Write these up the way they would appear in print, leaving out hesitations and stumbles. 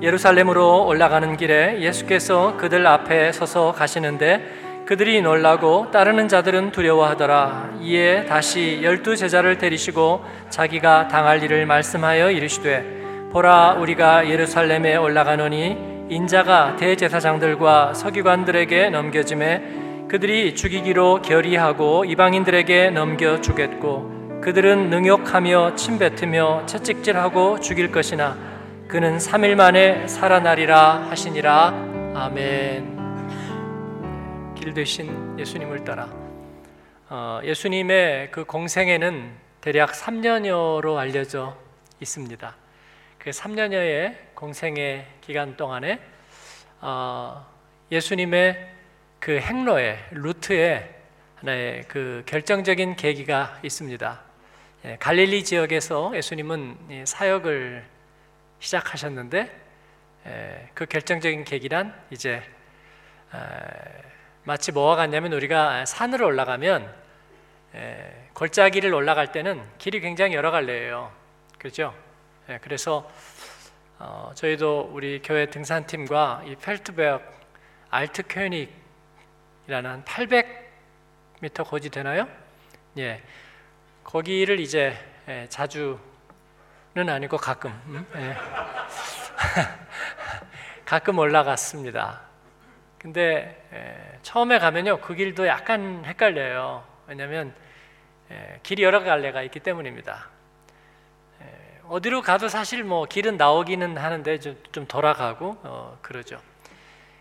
예루살렘으로 올라가는 길에 예수께서 그들 앞에 서서 가시는데 그들이 놀라고 따르는 자들은 두려워하더라. 이에 다시 12 제자를 데리시고 자기가 당할 일을 말씀하여 이르시되, 보라, 우리가 예루살렘에 올라가노니 인자가 대제사장들과 서기관들에게 넘겨지매 그들이 죽이기로 결의하고 이방인들에게 넘겨주겠고 그들은 능욕하며 침뱉으며 채찍질하고 죽일 것이나 그는 3일 만에 살아나리라 하시니라. 아멘. 길 되신 예수님을 따라. 예수님의 그 공생애는 대략 3년여로 알려져 있습니다. 그 3년여의 공생애 기간 동안에 예수님의 그 행로에, 루트에 하나의 그 결정적인 계기가 있습니다. 갈릴리 지역에서 예수님은 사역을 시작하셨는데 그 결정적인 계기란 이제 마치 뭐와 같냐면, 우리가 산으로 올라가면 골짜기를 올라갈 때는 길이 굉장히 여러 갈래예요. 그렇죠? 그래서 저희도 우리 교회 등산팀과 이 펠트베어 알트케닉이라는 800m 고지 되나요? 예, 거기를 이제 자주 는 아니고 가끔 가끔 올라갔습니다. 근데 처음에 가면요, 그 길도 약간 헷갈려요. 왜냐하면 길이 여러 갈래가 있기 때문입니다. 어디로 가도 사실 뭐 길은 나오기는 하는데 좀 돌아가고 그러죠.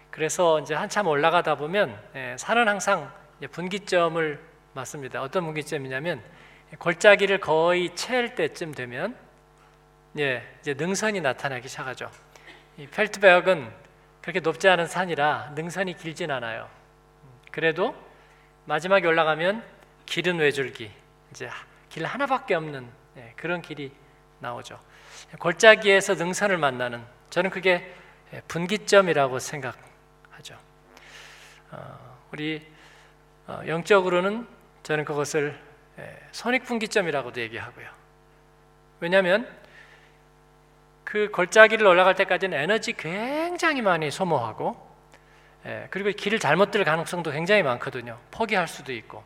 그래서 이제 한참 올라가다 보면 산은 항상 분기점을 맞습니다. 어떤 분기점이냐면, 골짜기를 거의 채울 때쯤 되면 이제 능선이 나타나기 시작하죠. 이 펠트베어는 그렇게 높지 않은 산이라 능선이 길진 않아요. 그래도 마지막에 올라가면 길은 외줄기, 이제 길 하나밖에 없는 그런 길이 나오죠. 골짜기에서 능선을 만나는, 저는 그게 분기점이라고 생각하죠. 우리 영적으로는 저는 그것을 손익분기점이라고도 얘기하고요. 왜냐하면 그 골짜기를 올라갈 때까지는 에너지 굉장히 많이 소모하고, 그리고 길을 잘못 들 가능성도 굉장히 많거든요. 포기할 수도 있고.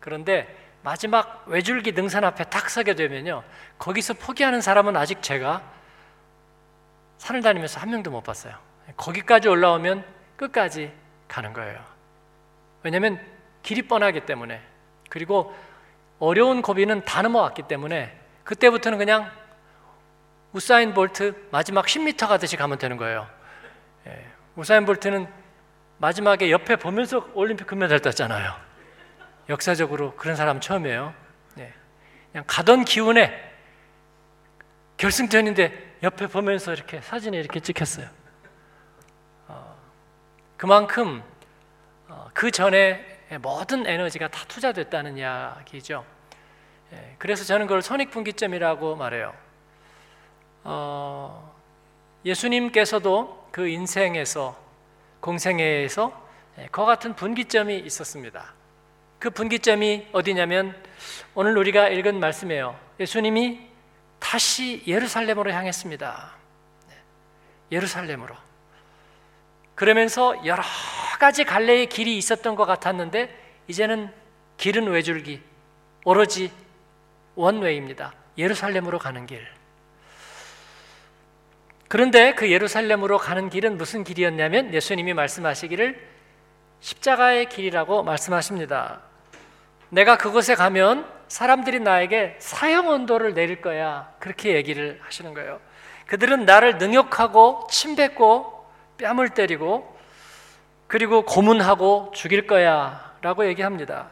그런데 마지막 외줄기 능선 앞에 딱 서게 되면요, 거기서 포기하는 사람은 아직 제가 산을 다니면서 한 명도 못 봤어요. 거기까지 올라오면 끝까지 가는 거예요. 왜냐하면 길이 뻔하기 때문에, 그리고 어려운 고비는 다 넘어왔기 때문에 그때부터는 그냥 우사인 볼트 마지막 10m 가듯이 가면 되는 거예요. 우사인 볼트는 마지막에 옆에 보면서 올림픽 금메달 땄잖아요. 역사적으로 그런 사람 처음이에요. 그냥 가던 기운에 결승전인데 옆에 보면서 이렇게 사진에 이렇게 찍혔어요. 그만큼 그 전에 모든 에너지가 다 투자됐다는 이야기죠. 그래서 저는 그걸 손익분기점이라고 말해요. 예수님께서도 그 인생에서, 공생애에서 그 같은 분기점이 있었습니다. 그 분기점이 어디냐면, 오늘 우리가 읽은 말씀이에요. 예수님이 다시 예루살렘으로 향했습니다. 예루살렘으로. 그러면서 여러 가지 갈래의 길이 있었던 것 같았는데 이제는 길은 외줄기, 오로지 원웨이입니다. 예루살렘으로 가는 길. 그런데 그 예루살렘으로 가는 길은 무슨 길이었냐면, 예수님이 말씀하시기를 십자가의 길이라고 말씀하십니다. 내가 그곳에 가면 사람들이 나에게 사형 언도를 내릴 거야. 그렇게 얘기를 하시는 거예요. 그들은 나를 능욕하고 침뱉고 뺨을 때리고 그리고 고문하고 죽일 거야 라고 얘기합니다.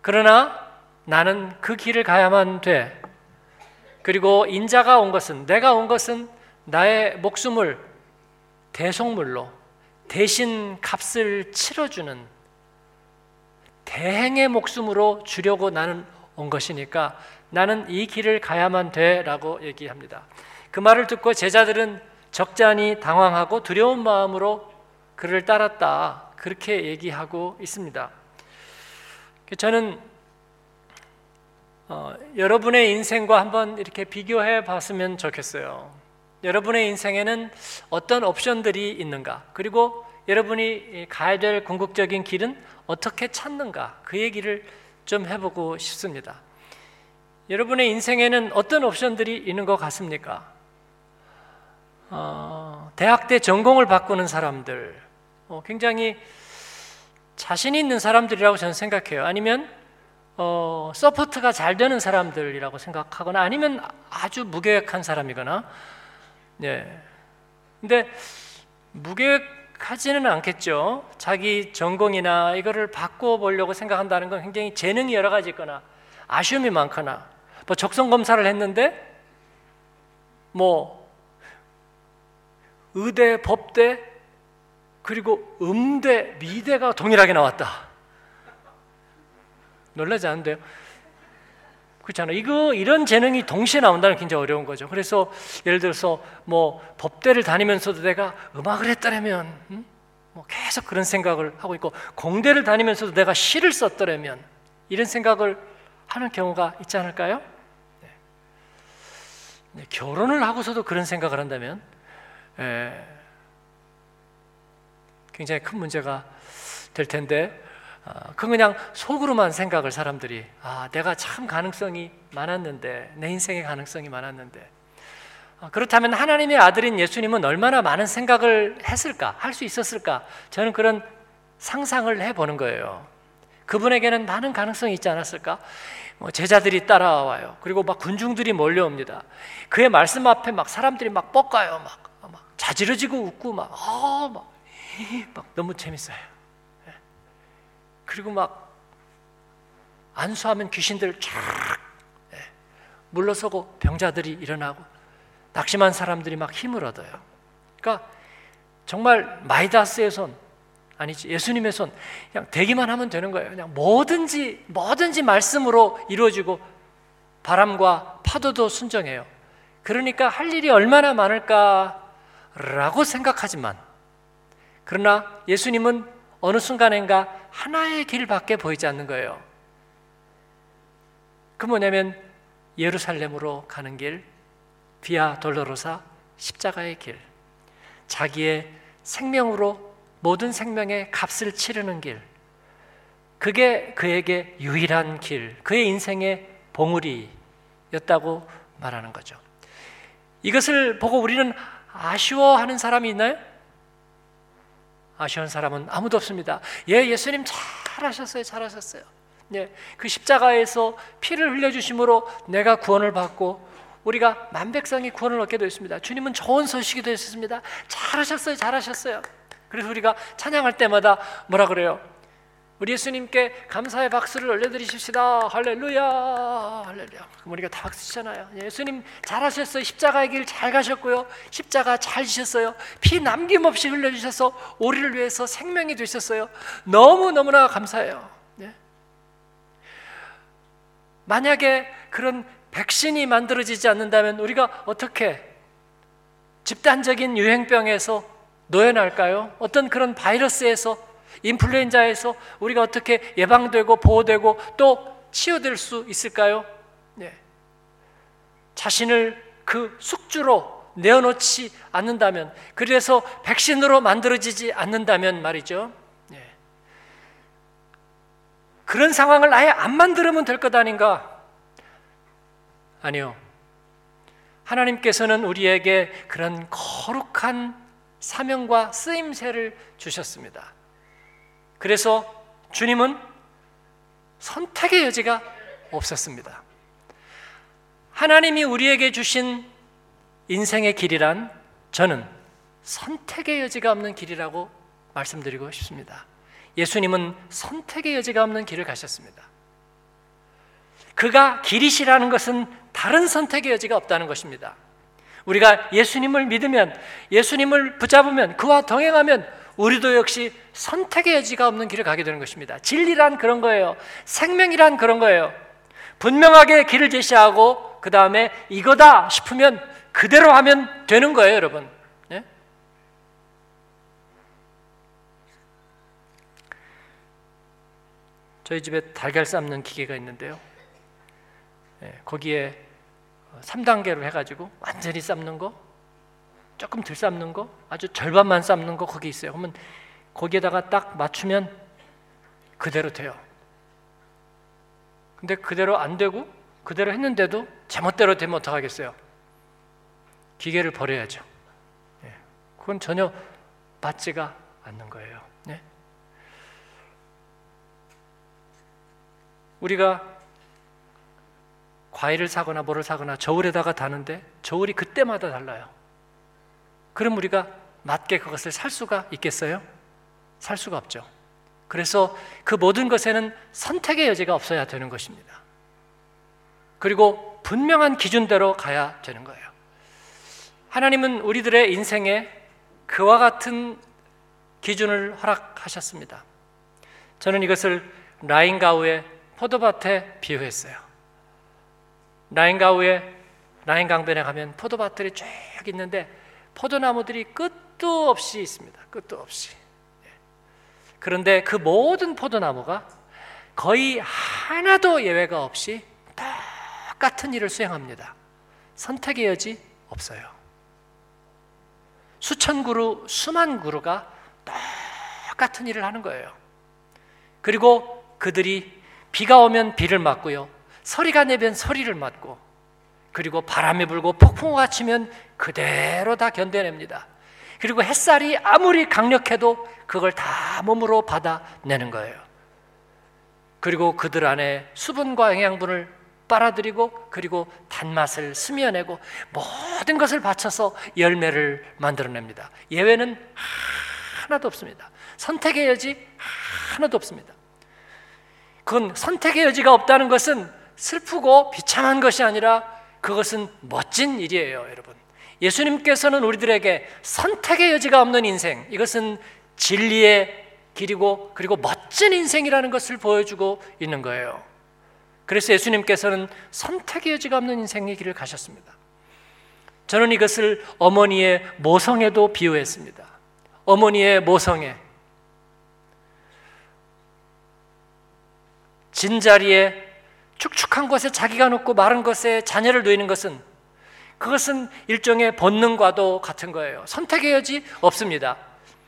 그러나 나는 그 길을 가야만 돼. 그리고 인자가 온 것은, 내가 온 것은 나의 목숨을 대속물로 대신 값을 치러주는 대행의 목숨으로 주려고 나는 온 것이니까 나는 이 길을 가야만 돼 라고 얘기합니다. 그 말을 듣고 제자들은 적잖이 당황하고 두려운 마음으로 그를 따랐다, 그렇게 얘기하고 있습니다. 저는 여러분의 인생과 한번 이렇게 비교해 봤으면 좋겠어요. 여러분의 인생에는 어떤 옵션들이 있는가, 그리고 여러분이 가야 될 궁극적인 길은 어떻게 찾는가, 그 얘기를 좀 해보고 싶습니다. 여러분의 인생에는 어떤 옵션들이 있는 것 같습니까? 대학 때 전공을 바꾸는 사람들, 굉장히 자신 있는 사람들이라고 저는 생각해요. 아니면 서포트가 잘 되는 사람들이라고 생각하거나, 아니면 아주 무계획한 사람이거나. 예. 근데 무계획하지는 않겠죠. 자기 전공이나 이거를 바꿔보려고 생각한다는 건 굉장히 재능이 여러 가지 있거나 아쉬움이 많거나, 뭐 적성검사를 했는데 뭐 의대, 법대, 그리고 음대, 미대가 동일하게 나왔다. 놀라지 않은데요? 그렇잖아요. 이런 재능이 동시에 나온다는 게 굉장히 어려운 거죠. 그래서 예를 들어서 뭐 법대를 다니면서도 내가 음악을 했더라면, 뭐 계속 그런 생각을 하고 있고, 공대를 다니면서도 내가 시를 썼더라면, 이런 생각을 하는 경우가 있지 않을까요? 네. 결혼을 하고서도 그런 생각을 한다면 굉장히 큰 문제가 될 텐데, 그건 그냥 속으로만 생각을 사람들이, 내가 참 가능성이 많았는데, 내 인생의 가능성이 많았는데. 그렇다면 하나님의 아들인 예수님은 얼마나 많은 생각을 했을까, 할 수 있었을까, 저는 그런 상상을 해보는 거예요. 그분에게는 많은 가능성이 있지 않았을까? 제자들이 따라와요. 그리고 막 군중들이 몰려옵니다. 그의 말씀 앞에 막 사람들이 막 뻗가요. 막 자지러지고 웃고 막 너무 재밌어요. 그리고 막 안수하면 귀신들 쫙 물러서고 병자들이 일어나고 낙심한 사람들이 막 힘을 얻어요. 그러니까 정말 마이다스의 손, 아니지 예수님의 손, 그냥 대기만 하면 되는 거예요. 그냥 뭐든지 말씀으로 이루어지고 바람과 파도도 순정해요. 그러니까 할 일이 얼마나 많을까라고 생각하지만, 그러나 예수님은 어느 순간인가 하나의 길밖에 보이지 않는 거예요. 그 뭐냐면 예루살렘으로 가는 길, 비아 돌로로사, 십자가의 길, 자기의 생명으로 모든 생명의 값을 치르는 길, 그게 그에게 유일한 길, 그의 인생의 봉우리였다고 말하는 거죠. 이것을 보고 우리는 아쉬워하는 사람이 있나요? 아쉬운 사람은 아무도 없습니다. 예수님 잘하셨어요. 예, 그 십자가에서 피를 흘려주심으로 내가 구원을 받고 우리가 만백성이 구원을 얻게 되었습니다. 주님은 좋은 소식이 되었습니다. 잘하셨어요. 그래서 우리가 찬양할 때마다 뭐라 그래요? 우리 예수님께 감사의 박수를 올려드리십시다. 할렐루야. 그럼 우리가 다 박수 치잖아요. 예수님 잘하셨어요. 십자가의 길 잘 가셨고요. 십자가 잘 지셨어요. 피 남김없이 흘려주셔서 우리를 위해서 생명이 되셨어요. 너무나 감사해요. 만약에 그런 백신이 만들어지지 않는다면 우리가 어떻게 집단적인 유행병에서 놓여날까요? 어떤 그런 바이러스에서, 인플루엔자에서 우리가 어떻게 예방되고 보호되고 또 치유될 수 있을까요? 네. 자신을 그 숙주로 내어놓지 않는다면, 그래서 백신으로 만들어지지 않는다면 말이죠. 네. 그런 상황을 아예 안 만들면 될 것 아닌가? 아니요. 하나님께서는 우리에게 그런 거룩한 사명과 쓰임새를 주셨습니다. 그래서 주님은 선택의 여지가 없었습니다. 하나님이 우리에게 주신 인생의 길이란, 저는 선택의 여지가 없는 길이라고 말씀드리고 싶습니다. 예수님은 선택의 여지가 없는 길을 가셨습니다. 그가 길이시라는 것은 다른 선택의 여지가 없다는 것입니다. 우리가 예수님을 믿으면, 예수님을 붙잡으면, 그와 동행하면 우리도 역시 선택의 여지가 없는 길을 가게 되는 것입니다. 진리란 그런 거예요. 생명이란 그런 거예요. 분명하게 길을 제시하고 그 다음에 이거다 싶으면 그대로 하면 되는 거예요, 여러분. 예? 저희 집에 달걀 삶는 기계가 있는데요, 거기에 3단계로 해가지고 완전히 삶는 거, 조금 덜 삶는 거, 아주 절반만 삶는 거 거기 있어요. 그러면 거기에다가 딱 맞추면 그대로 돼요. 근데 그대로 안 되고 그대로 했는데도 제멋대로 되면 어떡하겠어요? 기계를 버려야죠. 그건 전혀 맞지가 않는 거예요. 우리가 과일을 사거나 뭐를 사거나 저울에다가 다는데 저울이 그때마다 달라요. 그럼 우리가 맞게 그것을 살 수가 있겠어요? 살 수가 없죠. 그래서 그 모든 것에는 선택의 여지가 없어야 되는 것입니다. 그리고 분명한 기준대로 가야 되는 거예요. 하나님은 우리들의 인생에 그와 같은 기준을 허락하셨습니다. 저는 이것을 라인가우의 포도밭에 비유했어요. 라인가우에 라인강변에 가면 포도밭들이 쭉 있는데 포도나무들이 끝도 없이 있습니다. 끝도 없이. 그런데 그 모든 포도나무가 거의 하나도 예외가 없이 똑같은 일을 수행합니다. 선택의 여지 없어요. 수천 그루, 수만 그루가 똑같은 일을 하는 거예요. 그리고 그들이 비가 오면 비를 맞고요, 서리가 내면 서리를 맞고, 그리고 바람이 불고 폭풍우가 치면 그대로 다 견뎌냅니다. 그리고 햇살이 아무리 강력해도 그걸 다 몸으로 받아내는 거예요. 그리고 그들 안에 수분과 영양분을 빨아들이고, 그리고 단맛을 스며내고, 모든 것을 바쳐서 열매를 만들어냅니다. 예외는 하나도 없습니다. 선택의 여지 하나도 없습니다. 그건 선택의 여지가 없다는 것은 슬프고 비참한 것이 아니라 그것은 멋진 일이에요, 여러분. 예수님께서는 우리들에게 선택의 여지가 없는 인생, 이것은 진리의 길이고 그리고 멋진 인생이라는 것을 보여주고 있는 거예요. 그래서 예수님께서는 선택의 여지가 없는 인생의 길을 가셨습니다. 저는 이것을 어머니의 모성애도 비유했습니다. 어머니의 모성애, 진자리에 축축한 것에 자기가 놓고 마른 것에 자녀를 놓이는 것은, 그것은 일종의 본능과도 같은 거예요. 선택의 여지 없습니다.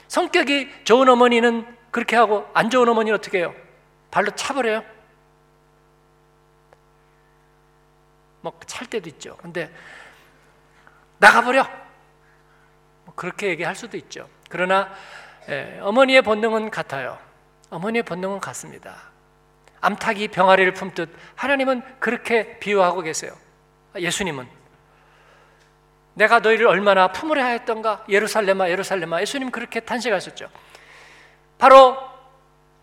성격이 좋은 어머니는 그렇게 하고 안 좋은 어머니는 어떻게 해요? 발로 차버려요? 막 찰 때도 있죠. 근데 나가버려! 그렇게 얘기할 수도 있죠. 그러나 어머니의 본능은 같아요. 어머니의 본능은 같습니다. 암탉이 병아리를 품듯 하나님은 그렇게 비유하고 계세요. 예수님은 내가 너희를 얼마나 품으려 하였던가, 예루살렘아 예루살렘아. 예수님 그렇게 탄식하셨죠. 바로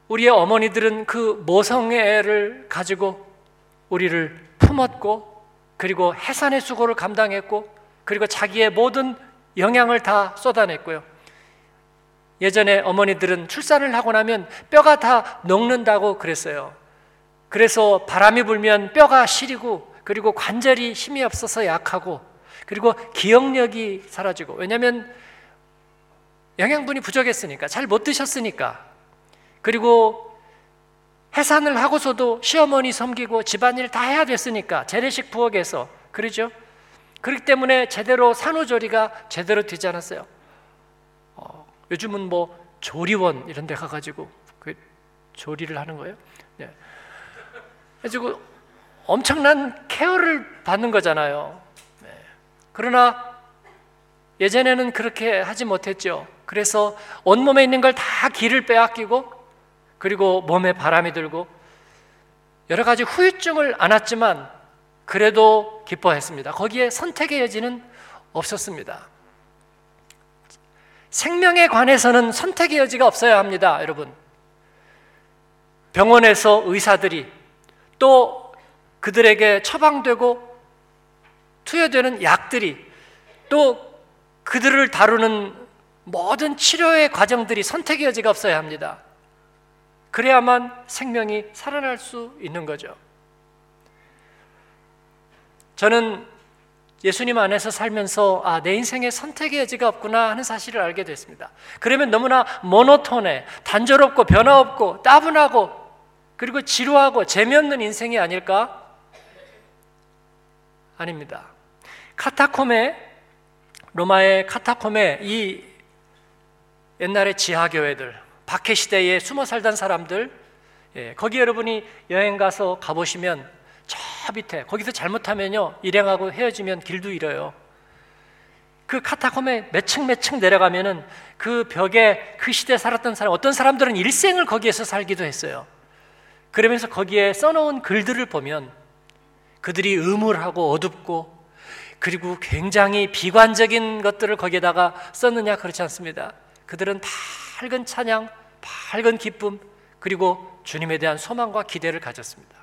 우리의 어머니들은 그 모성애를 가지고 우리를 품었고, 그리고 해산의 수고를 감당했고, 그리고 자기의 모든 영향을 다 쏟아냈고요. 예전에 어머니들은 출산을 하고 나면 뼈가 다 녹는다고 그랬어요. 그래서 바람이 불면 뼈가 시리고, 그리고 관절이 힘이 없어서 약하고, 그리고 기억력이 사라지고, 왜냐하면 영양분이 부족했으니까, 잘 못 드셨으니까. 그리고 해산을 하고서도 시어머니 섬기고 집안일 다 해야 됐으니까, 재래식 부엌에서. 그러죠? 그렇기 때문에 제대로 산후조리가 제대로 되지 않았어요. 요즘은 뭐 조리원 이런 데 가가지고 조리를 하는 거예요. 그래가지고 엄청난 케어를 받는 거잖아요. 그러나 예전에는 그렇게 하지 못했죠. 그래서 온몸에 있는 걸 다 기를 빼앗기고, 그리고 몸에 바람이 들고 여러 가지 후유증을 안았지만 그래도 기뻐했습니다. 거기에 선택의 여지는 없었습니다. 생명에 관해서는 선택의 여지가 없어야 합니다, 여러분. 병원에서 의사들이 또 그들에게 처방되고 투여되는 약들이, 또 그들을 다루는 모든 치료의 과정들이 선택의 여지가 없어야 합니다. 그래야만 생명이 살아날 수 있는 거죠. 저는 예수님 안에서 살면서 내 인생에 선택의 여지가 없구나 하는 사실을 알게 됐습니다. 그러면 너무나 모노톤해, 단조롭고 변화없고 따분하고, 그리고 지루하고 재미없는 인생이 아닐까? 아닙니다. 카타콤의 로마의 카타콤에 이 옛날의 지하교회들, 박해시대에 숨어 살던 사람들, 거기 여러분이 여행가서 가보시면 저 밑에, 거기서 잘못하면요, 일행하고 헤어지면 길도 잃어요. 그 카타콤에 몇 층 내려가면은 그 벽에 그 시대에 살았던 사람, 어떤 사람들은 일생을 거기에서 살기도 했어요. 그러면서 거기에 써놓은 글들을 보면 그들이 음울하고 어둡고 그리고 굉장히 비관적인 것들을 거기에다가 썼느냐? 그렇지 않습니다. 그들은 밝은 찬양, 밝은 기쁨, 그리고 주님에 대한 소망과 기대를 가졌습니다.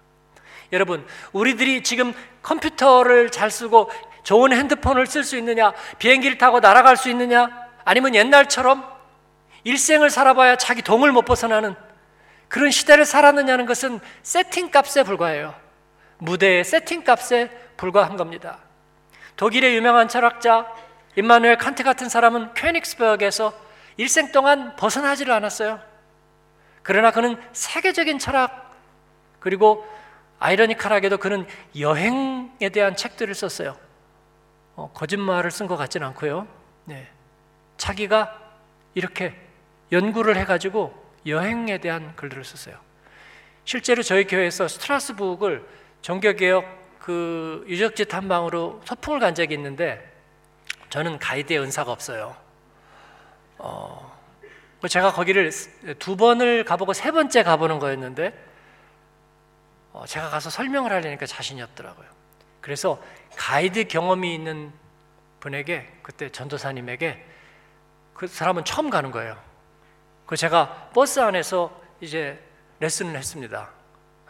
여러분, 우리들이 지금 컴퓨터를 잘 쓰고 좋은 핸드폰을 쓸 수 있느냐? 비행기를 타고 날아갈 수 있느냐? 아니면 옛날처럼 일생을 살아봐야 자기 동을 못 벗어나는 그런 시대를 살았느냐는 것은 세팅값에 불과해요. 무대의 세팅값에 불과한 겁니다. 독일의 유명한 철학자 임마누엘 칸트 같은 사람은 쾨닉스버그에서 일생 동안 벗어나지를 않았어요. 그러나 그는 세계적인 철학, 그리고 아이러니컬하게도 그는 여행에 대한 책들을 썼어요. 거짓말을 쓴 것 같지는 않고요. 네. 자기가 이렇게 연구를 해가지고 여행에 대한 글들을 썼어요. 실제로 저희 교회에서 스트라스부르를 종교개혁 그 유적지 탐방으로 소풍을 간 적이 있는데, 저는 가이드의 은사가 없어요. 제가 거기를 2번을 가보고 3번째 가보는 거였는데, 제가 가서 설명을 하려니까 자신이 없더라고요. 그래서 가이드 경험이 있는 분에게, 그때 전도사님에게, 그 사람은 처음 가는 거예요. 그래서 제가 버스 안에서 이제 레슨을 했습니다.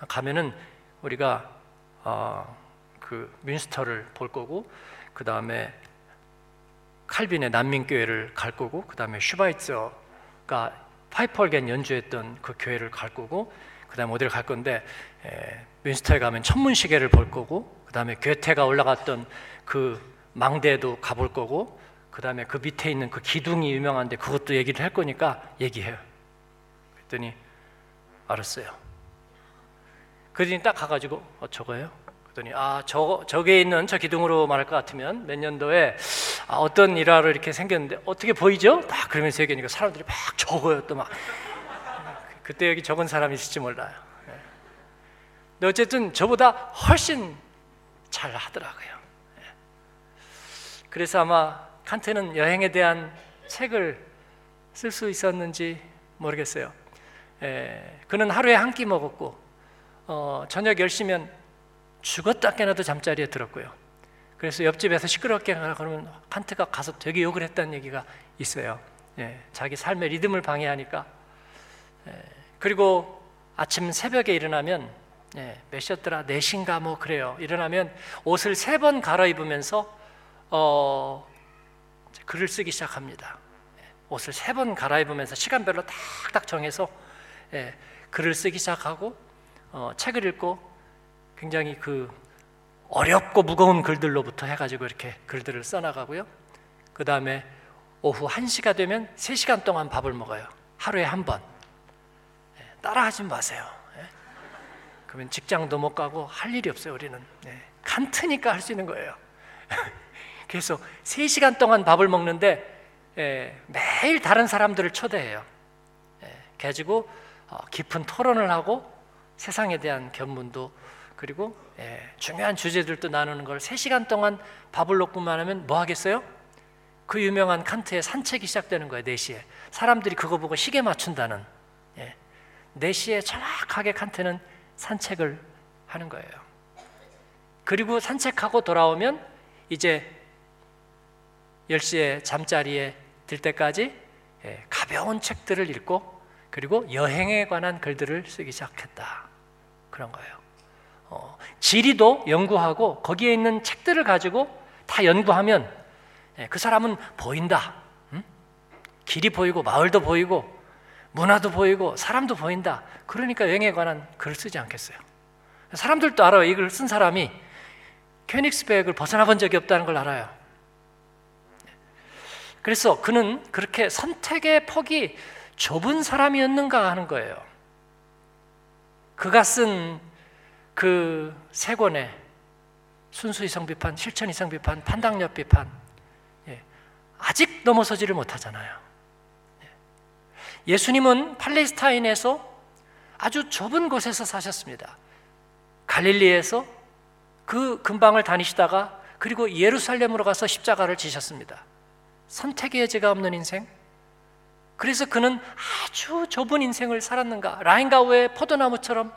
가면은 우리가 그 뮌스터를 볼 거고, 그 다음에 칼빈의 난민교회를 갈 거고, 그 다음에 슈바이처가 파이펄겐 연주했던 그 교회를 갈 거고, 그 다음에 어디를 갈 건데, 뮌스터에 가면 천문시계를 볼 거고, 그 다음에 괴테가 올라갔던 그 망대도 가볼 거고, 그 다음에 그 밑에 있는 그 기둥이 유명한데 그것도 얘기를 할 거니까 얘기해요. 그랬더니 알았어요. 그랬더니 딱 가가지고 저거예요? 그랬더니 저게 있는 저 기둥으로 말할 것 같으면 몇 년도에 어떤 일화로 이렇게 생겼는데 어떻게 보이죠? 막 그러면서 얘기하니까 사람들이 막 적어요. 또 막 그때 여기 적은 사람이 있을지 몰라요. 근데 어쨌든 저보다 훨씬 잘 하더라고요. 그래서 아마 칸트는 여행에 대한 책을 쓸 수 있었는지 모르겠어요. 그는 하루에 한 끼 먹었고, 저녁 10시면 죽었다 깨나도 잠자리에 들었고요. 그래서 옆집에서 시끄럽게 하라 그러면 칸트가 가서 되게 욕을 했다는 얘기가 있어요. 자기 삶의 리듬을 방해하니까. 그리고 아침 새벽에 일어나면, 몇 시였더라? 4시인가 뭐 그래요. 일어나면 옷을 3번 갈아입으면서 글을 쓰기 시작합니다. 옷을 3번 갈아입으면서 시간별로 딱딱 정해서 글을 쓰기 시작하고, 책을 읽고, 굉장히 그 어렵고 무거운 글들로부터 해가지고 이렇게 글들을 써나가고요. 그 다음에 오후 1시가 되면 3시간 동안 밥을 먹어요. 하루에 한 번. 따라하지 마세요. 그러면 직장도 못 가고 할 일이 없어요. 우리는 칸트니까 할 수 있는 거예요. 그래서 3시간 동안 밥을 먹는데, 매일 다른 사람들을 초대해요. 가지고 깊은 토론을 하고 세상에 대한 견문도, 그리고 중요한 주제들도 나누는 걸 3시간 동안 밥을 먹고만 하면 뭐 하겠어요? 그 유명한 칸트의 산책이 시작되는 거예요. 4시에 사람들이 그거 보고 시계 맞춘다는, 4시에 정확하게 칸트는 산책을 하는 거예요. 그리고 산책하고 돌아오면 이제 10시에 잠자리에 들 때까지 가벼운 책들을 읽고, 그리고 여행에 관한 글들을 쓰기 시작했다. 그런 거예요. 지리도 연구하고 거기에 있는 책들을 가지고 다 연구하면 그 사람은 보인다. 길이 보이고 마을도 보이고 문화도 보이고 사람도 보인다. 그러니까 여행에 관한 글을 쓰지 않겠어요. 사람들도 알아요. 이 글을 쓴 사람이 쾨닉스베그를 벗어나 본 적이 없다는 걸 알아요. 그래서 그는 그렇게 선택의 폭이 좁은 사람이었는가 하는 거예요. 그가 쓴 그 3권의 순수 이성 비판, 실천 이성 비판, 판단력 비판, 아직 넘어서지를 못하잖아요. 예수님은 팔레스타인에서 아주 좁은 곳에서 사셨습니다. 갈릴리에서 그 근방을 다니시다가 그리고 예루살렘으로 가서 십자가를 지셨습니다. 선택의 여지가 없는 인생. 그래서 그는 아주 좁은 인생을 살았는가? 라인가우의 포도나무처럼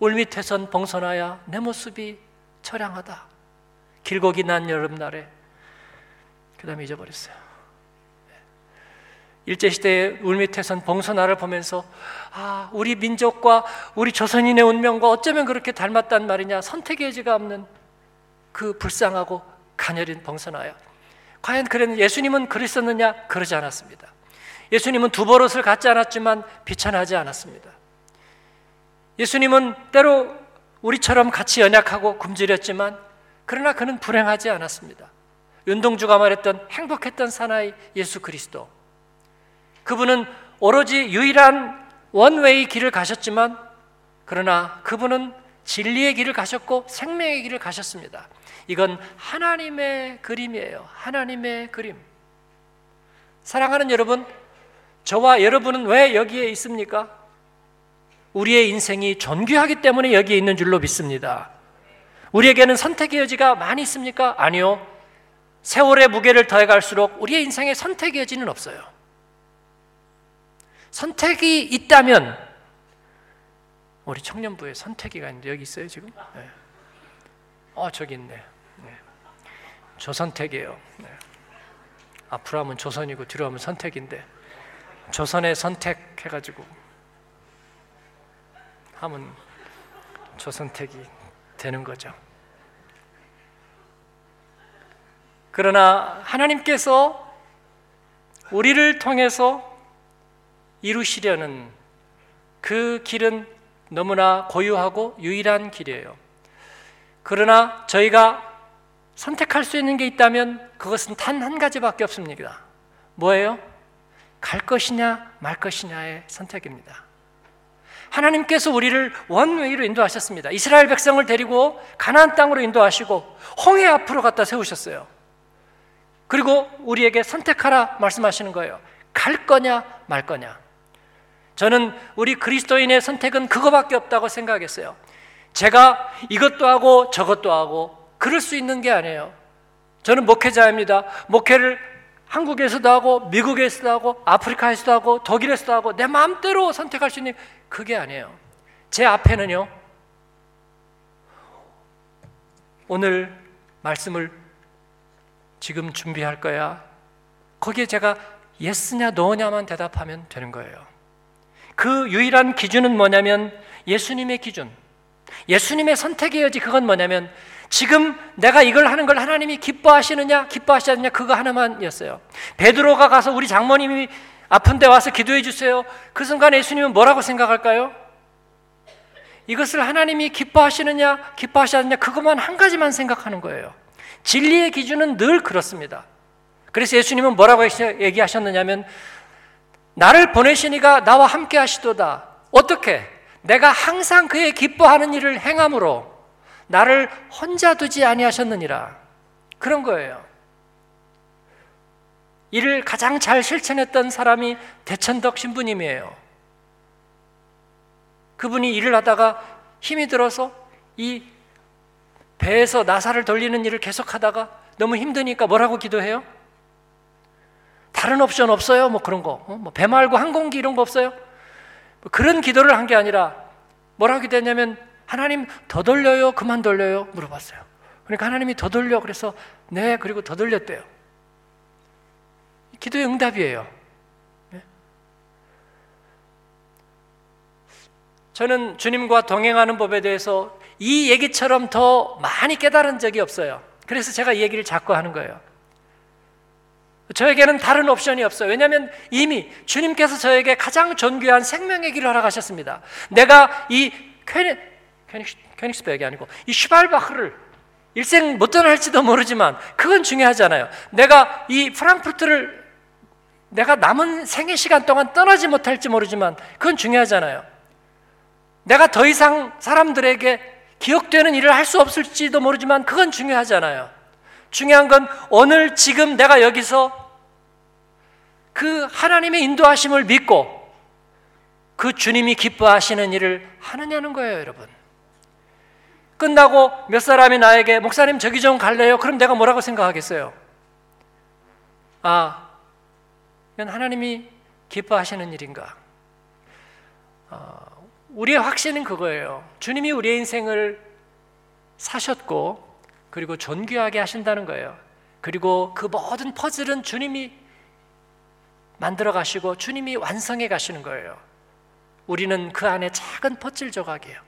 올밑에선 봉선하야 내 모습이 처량하다. 길고기 난 여름날에. 그 다음에 잊어버렸어요. 일제시대의 울밑에선 봉선화를 보면서 아, 우리 민족과 우리 조선인의 운명과 어쩌면 그렇게 닮았단 말이냐, 선택의 여지가 없는 그 불쌍하고 가녀린 봉선화야. 과연 그랬는 예수님은 그랬었느냐? 그러지 않았습니다. 예수님은 두 버릇을 갖지 않았지만 비천하지 않았습니다. 예수님은 때로 우리처럼 같이 연약하고 굶주렸지만 그러나 그는 불행하지 않았습니다. 윤동주가 말했던 행복했던 사나이 예수 그리스도, 그분은 오로지 유일한 원웨이 길을 가셨지만 그러나 그분은 진리의 길을 가셨고 생명의 길을 가셨습니다. 이건 하나님의 그림이에요. 하나님의 그림. 사랑하는 여러분, 저와 여러분은 왜 여기에 있습니까? 우리의 인생이 존귀하기 때문에 여기에 있는 줄로 믿습니다. 우리에게는 선택의 여지가 많이 있습니까? 아니요. 세월의 무게를 더해갈수록 우리의 인생에 선택의 여지는 없어요. 선택이 있다면, 우리 청년부에 선택이가 있는데 여기 있어요 지금? 네. 저기 있네. 네. 조선택이에요. 네. 앞으로 하면 조선이고 뒤로 하면 선택인데 조선의 선택 해가지고 하면 조선택이 되는 거죠. 그러나 하나님께서 우리를 통해서 이루시려는 그 길은 너무나 고유하고 유일한 길이에요. 그러나 저희가 선택할 수 있는 게 있다면 그것은 단 한 가지밖에 없습니다. 뭐예요? 갈 것이냐 말 것이냐의 선택입니다. 하나님께서 우리를 원웨이로 인도하셨습니다. 이스라엘 백성을 데리고 가나안 땅으로 인도하시고 홍해 앞으로 갖다 세우셨어요. 그리고 우리에게 선택하라 말씀하시는 거예요. 갈 거냐 말 거냐. 저는 우리 그리스도인의 선택은 그거밖에 없다고 생각했어요. 제가 이것도 하고 저것도 하고 그럴 수 있는 게 아니에요. 저는 목회자입니다. 목회를 한국에서도 하고 미국에서도 하고 아프리카에서도 하고 독일에서도 하고 내 마음대로 선택할 수 있는 그게 아니에요. 제 앞에는요, 오늘 말씀을 지금 준비할 거야. 거기에 제가 예스냐 노냐만 대답하면 되는 거예요. 그 유일한 기준은 뭐냐면 예수님의 기준, 예수님의 선택의 여지. 그건 뭐냐면 지금 내가 이걸 하는 걸 하나님이 기뻐하시느냐 기뻐하시지 않느냐, 그거 하나만이었어요. 베드로가 가서 우리 장모님이 아픈데 와서 기도해 주세요. 그 순간 예수님은 뭐라고 생각할까요? 이것을 하나님이 기뻐하시느냐 기뻐하시지 않느냐, 그것만 한 가지만 생각하는 거예요. 진리의 기준은 늘 그렇습니다. 그래서 예수님은 뭐라고 얘기하셨느냐면 나를 보내신 이가 나와 함께 하시도다. 어떻게? 내가 항상 그의 기뻐하는 일을 행함으로 나를 혼자 두지 아니하셨느니라. 그런 거예요. 이를 가장 잘 실천했던 사람이 대천덕 신부님이에요. 그분이 일을 하다가 힘이 들어서 이 배에서 나사를 돌리는 일을 계속하다가 너무 힘드니까 뭐라고 기도해요? 다른 옵션 없어요? 뭐 그런 거. 배 말고 항공기 이런 거 없어요? 뭐 그런 기도를 한 게 아니라 뭐라고 기도했냐면 하나님 더 돌려요? 그만 돌려요? 물어봤어요. 그러니까 하나님이 더 돌려. 그래서 네, 그리고 더 돌렸대요. 기도의 응답이에요. 저는 주님과 동행하는 법에 대해서 이 얘기처럼 더 많이 깨달은 적이 없어요. 그래서 제가 이 얘기를 자꾸 하는 거예요. 저에게는 다른 옵션이 없어요. 왜냐하면 이미 주님께서 저에게 가장 존귀한 생명의 길을 허락하셨습니다. 내가 이 케닉스베르기 아니고 이 슈발바흐를 일생 못 떠날지도 모르지만 그건 중요하지 않아요. 내가 이 프랑크푸르트를 내가 남은 생애 시간 동안 떠나지 못할지 모르지만 그건 중요하지 않아요. 내가 더 이상 사람들에게 기억되는 일을 할 수 없을지도 모르지만 그건 중요하지 않아요. 중요한 건 오늘 지금 내가 여기서 그 하나님의 인도하심을 믿고 그 주님이 기뻐하시는 일을 하느냐는 거예요, 여러분. 끝나고 몇 사람이 나에게 목사님 저기 좀 갈래요? 그럼 내가 뭐라고 생각하겠어요? 아, 이건 하나님이 기뻐하시는 일인가? 우리의 확신은 그거예요. 주님이 우리의 인생을 사셨고 그리고 존귀하게 하신다는 거예요. 그리고 그 모든 퍼즐은 주님이 만들어 가시고 주님이 완성해 가시는 거예요. 우리는 그 안에 작은 퍼즐 조각이에요.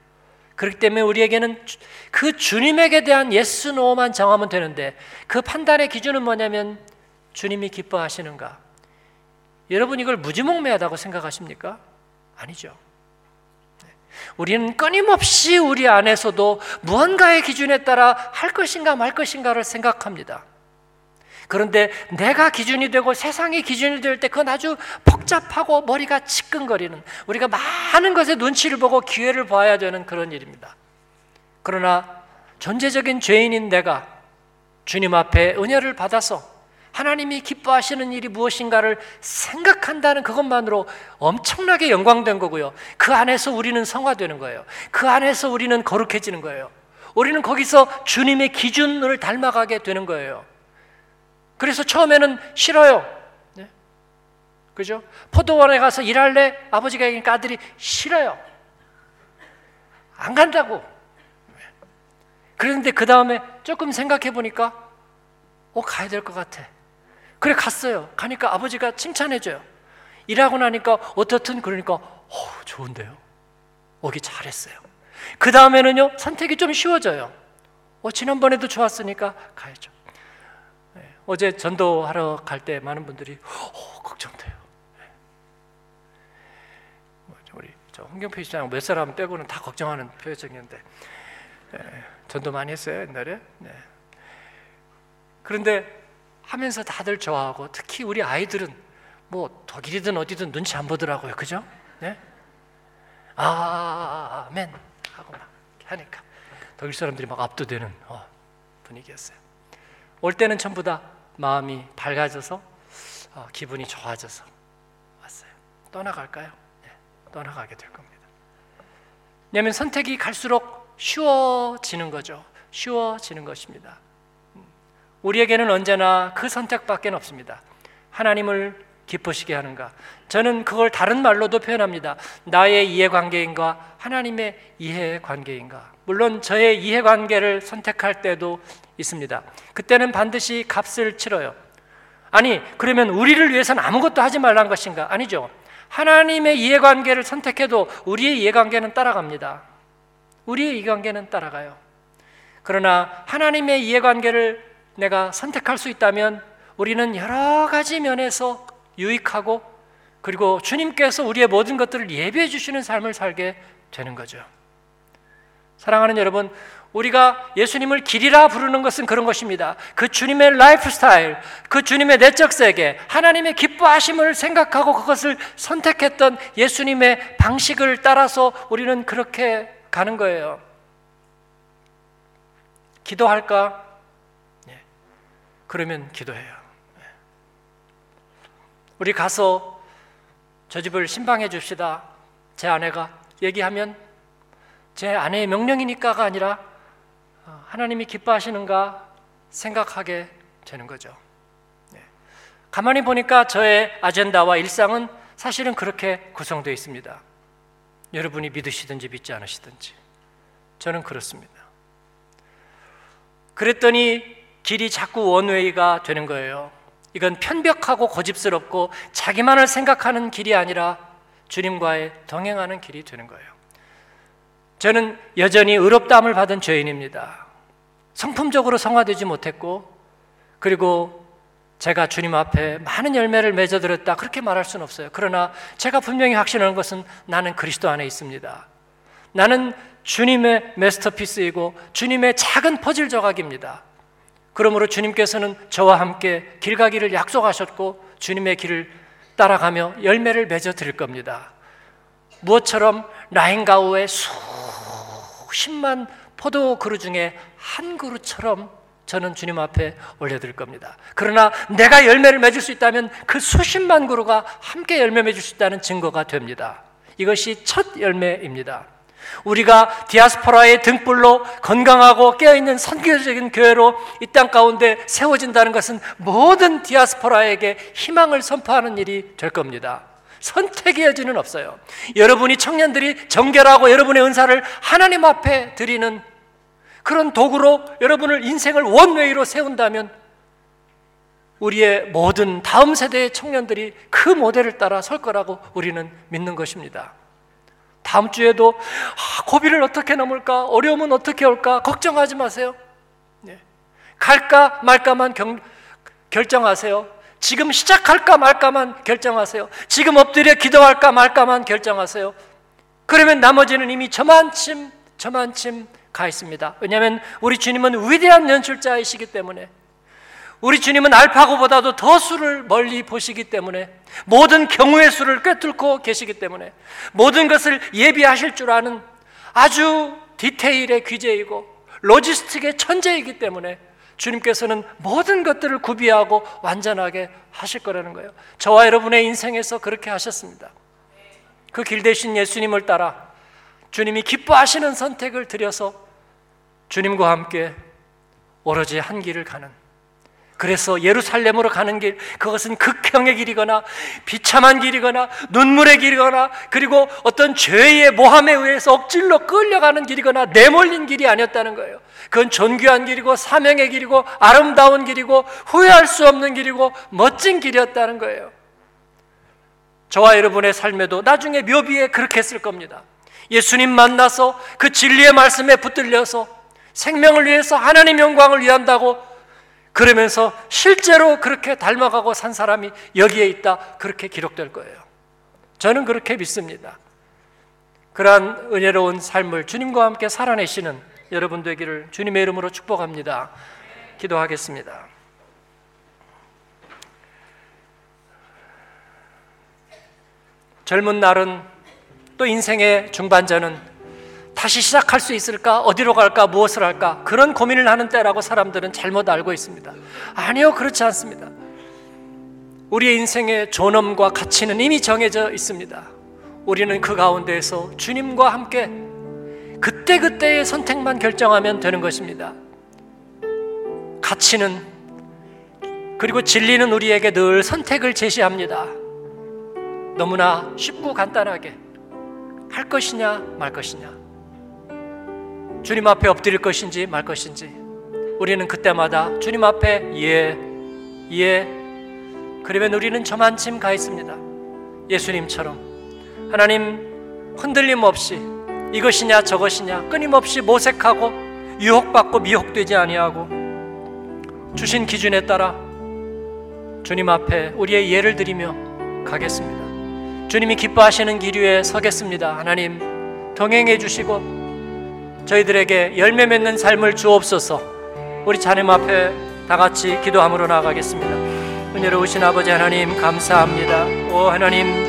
그렇기 때문에 우리에게는 그 주님에게 대한 yes, no만 정하면 되는데 그 판단의 기준은 뭐냐면 주님이 기뻐하시는가? 여러분 이걸 무지몽매하다고 생각하십니까? 아니죠. 우리는 끊임없이 우리 안에서도 무언가의 기준에 따라 할 것인가 말 것인가를 생각합니다. 그런데 내가 기준이 되고 세상이 기준이 될 때 그건 아주 복잡하고 머리가 치끈거리는, 우리가 많은 것에 눈치를 보고 기회를 봐야 되는 그런 일입니다. 그러나 존재적인 죄인인 내가 주님 앞에 은혜를 받아서 하나님이 기뻐하시는 일이 무엇인가를 생각한다는 그것만으로 엄청나게 영광된 거고요. 그 안에서 우리는 성화되는 거예요. 그 안에서 우리는 거룩해지는 거예요. 우리는 거기서 주님의 기준을 닮아가게 되는 거예요. 그래서 처음에는 싫어요. 네? 그죠? 포도원에 가서 일할래? 아버지가 얘기하니까 아들이 싫어요. 안 간다고. 그런데 그 다음에 조금 생각해 보니까 가야 될 것 같아. 그래 갔어요. 가니까 아버지가 칭찬해줘요. 일하고 나니까 어떻든 그러니까 좋은데요. 오기 잘했어요. 그 다음에는요 선택이 좀 쉬워져요. 지난번에도 좋았으니까 가야죠. 네, 어제 전도하러 갈 때 많은 분들이 걱정돼요. 네. 우리 저 홍경표 시장 몇 사람 빼고는 다 걱정하는 표정이었는데 네, 전도 많이 했어요 옛날에. 네. 그런데 하면서 다들 좋아하고 특히 우리 아이들은 독일이든 어디든 눈치 안 보더라고요. 그죠? 네? 아멘 하고 막 하니까 독일 사람들이 막 압도되는 분위기였어요. 올 때는 전부 다 마음이 밝아져서 기분이 좋아져서 왔어요. 떠나갈까요? 네, 떠나가게 될 겁니다. 왜냐하면 선택이 갈수록 쉬워지는 거죠. 쉬워지는 것입니다. 우리에게는 언제나 그 선택밖에 없습니다. 하나님을 기쁘시게 하는가? 저는 그걸 다른 말로도 표현합니다. 나의 이해관계인가? 하나님의 이해관계인가? 물론 저의 이해관계를 선택할 때도 있습니다. 그때는 반드시 값을 치러요. 아니, 그러면 우리를 위해서는 아무것도 하지 말란 것인가? 아니죠. 하나님의 이해관계를 선택해도 우리의 이해관계는 따라갑니다. 우리의 이해관계는 따라가요. 그러나 하나님의 이해관계를 내가 선택할 수 있다면 우리는 여러 가지 면에서 유익하고 그리고 주님께서 우리의 모든 것들을 예비해 주시는 삶을 살게 되는 거죠. 사랑하는 여러분, 우리가 예수님을 길이라 부르는 것은 그런 것입니다. 그 주님의 라이프스타일, 그 주님의 내적 세계, 하나님의 기뻐하심을 생각하고 그것을 선택했던 예수님의 방식을 따라서 우리는 그렇게 가는 거예요. 기도할까? 그러면 기도해요. 우리 가서 저 집을 신방해 줍시다. 제 아내가 얘기하면 제 아내의 명령이니까가 아니라 하나님이 기뻐하시는가 생각하게 되는 거죠. 가만히 보니까 저의 아젠다와 일상은 사실은 그렇게 구성되어 있습니다. 여러분이 믿으시든지 믿지 않으시든지 저는 그렇습니다. 그랬더니 길이 자꾸 원웨이가 되는 거예요. 이건 편벽하고 고집스럽고 자기만을 생각하는 길이 아니라 주님과의 동행하는 길이 되는 거예요. 저는 여전히 의롭다함을 받은 죄인입니다. 성품적으로 성화되지 못했고 그리고 제가 주님 앞에 많은 열매를 맺어드렸다 그렇게 말할 수는 없어요. 그러나 제가 분명히 확신하는 것은 나는 그리스도 안에 있습니다. 나는 주님의 마스터피스이고 주님의 작은 퍼즐 조각입니다. 그러므로 주님께서는 저와 함께 길 가기를 약속하셨고 주님의 길을 따라가며 열매를 맺어 드릴 겁니다. 무엇처럼 라인가우의 수십만 포도 그루 중에 한 그루처럼 저는 주님 앞에 올려드릴 겁니다. 그러나 내가 열매를 맺을 수 있다면 그 수십만 그루가 함께 열매 맺을 수 있다는 증거가 됩니다. 이것이 첫 열매입니다. 우리가 디아스포라의 등불로 건강하고 깨어있는 선교적인 교회로 이 땅 가운데 세워진다는 것은 모든 디아스포라에게 희망을 선포하는 일이 될 겁니다. 선택의 여지는 없어요. 여러분이 청년들이 정결하고 여러분의 은사를 하나님 앞에 드리는 그런 도구로 여러분을 인생을 원웨이로 세운다면 우리의 모든 다음 세대의 청년들이 그 모델을 따라 설 거라고 우리는 믿는 것입니다. 다음 주에도 고비를 어떻게 넘을까? 어려움은 어떻게 올까? 걱정하지 마세요. 갈까 말까만 결정하세요. 지금 시작할까 말까만 결정하세요. 지금 엎드려 기도할까 말까만 결정하세요. 그러면 나머지는 이미 저만침 저만침 가 있습니다. 왜냐하면 우리 주님은 위대한 연출자이시기 때문에, 우리 주님은 알파고보다도 더 수를 멀리 보시기 때문에, 모든 경우의 수를 꿰뚫고 계시기 때문에, 모든 것을 예비하실 줄 아는 아주 디테일의 귀재이고 로지스틱의 천재이기 때문에 주님께서는 모든 것들을 구비하고 완전하게 하실 거라는 거예요. 저와 여러분의 인생에서 그렇게 하셨습니다. 그 길 대신 예수님을 따라 주님이 기뻐하시는 선택을 드려서 주님과 함께 오로지 한 길을 가는, 그래서 예루살렘으로 가는 길, 그것은 극형의 길이거나 비참한 길이거나 눈물의 길이거나 그리고 어떤 죄의 모함에 의해서 억질로 끌려가는 길이거나 내몰린 길이 아니었다는 거예요. 그건 존귀한 길이고 사명의 길이고 아름다운 길이고 후회할 수 없는 길이고 멋진 길이었다는 거예요. 저와 여러분의 삶에도 나중에 묘비에 그렇게 했을 겁니다. 예수님 만나서 그 진리의 말씀에 붙들려서 생명을 위해서 하나님 영광을 위한다고 그러면서 실제로 그렇게 닮아가고 산 사람이 여기에 있다, 그렇게 기록될 거예요. 저는 그렇게 믿습니다. 그러한 은혜로운 삶을 주님과 함께 살아내시는 여러분 되기를 주님의 이름으로 축복합니다. 기도하겠습니다. 젊은 날은 또 인생의 중반전은 다시 시작할 수 있을까? 어디로 갈까? 무엇을 할까? 그런 고민을 하는 때라고 사람들은 잘못 알고 있습니다. 아니요, 그렇지 않습니다. 우리의 인생의 존엄과 가치는 이미 정해져 있습니다. 우리는 그 가운데에서 주님과 함께 그때그때의 선택만 결정하면 되는 것입니다. 가치는, 그리고 진리는 우리에게 늘 선택을 제시합니다. 너무나 쉽고 간단하게 할 것이냐 말 것이냐, 주님 앞에 엎드릴 것인지 말 것인지, 우리는 그때마다 주님 앞에 예 그러면 우리는 저만침 가 있습니다. 예수님처럼 하나님 흔들림 없이 이것이냐 저것이냐 끊임없이 모색하고 유혹받고 미혹되지 아니하고 주신 기준에 따라 주님 앞에 우리의 예를 드리며 가겠습니다. 주님이 기뻐하시는 길 위에 서겠습니다. 하나님 동행해 주시고 저희들에게 열매 맺는 삶을 주옵소서. 우리 자님 앞에 다 같이 기도함으로 나아가겠습니다. 은혜로우신 아버지 하나님 감사합니다. 오 하나님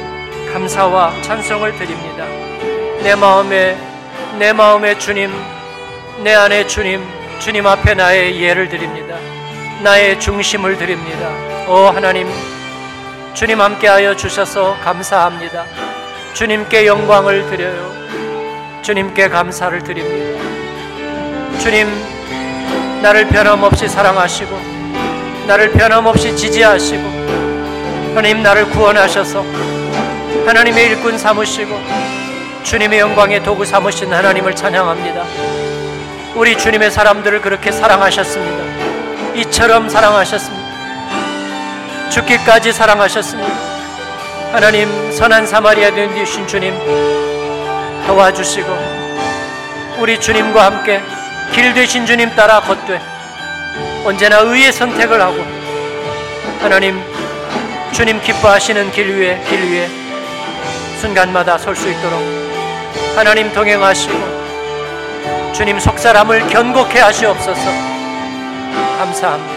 감사와 찬송을 드립니다. 내 마음에 주님, 내 안에 주님 앞에 나의 예를 드립니다. 나의 중심을 드립니다. 오 하나님 주님 함께하여 주셔서 감사합니다. 주님께 영광을 드려요. 주님께 감사를 드립니다. 주님, 나를 변함없이 사랑하시고 나를 변함없이 지지하시고 하나님 나를 구원하셔서 하나님의 일꾼 삼으시고 주님의 영광의 도구 삼으신 하나님을 찬양합니다. 우리 주님의 사람들을 그렇게 사랑하셨습니다. 이처럼 사랑하셨습니다. 죽기까지 사랑하셨습니다. 하나님 선한 사마리아인 되신 주님 도와주시고 우리 주님과 함께 길 되신 주님 따라 걷되 언제나 의의 선택을 하고 하나님 주님 기뻐하시는 길 위에 순간마다 설 수 있도록 하나님 동행하시고 주님 속사람을 견고케 하시옵소서. 감사합니다.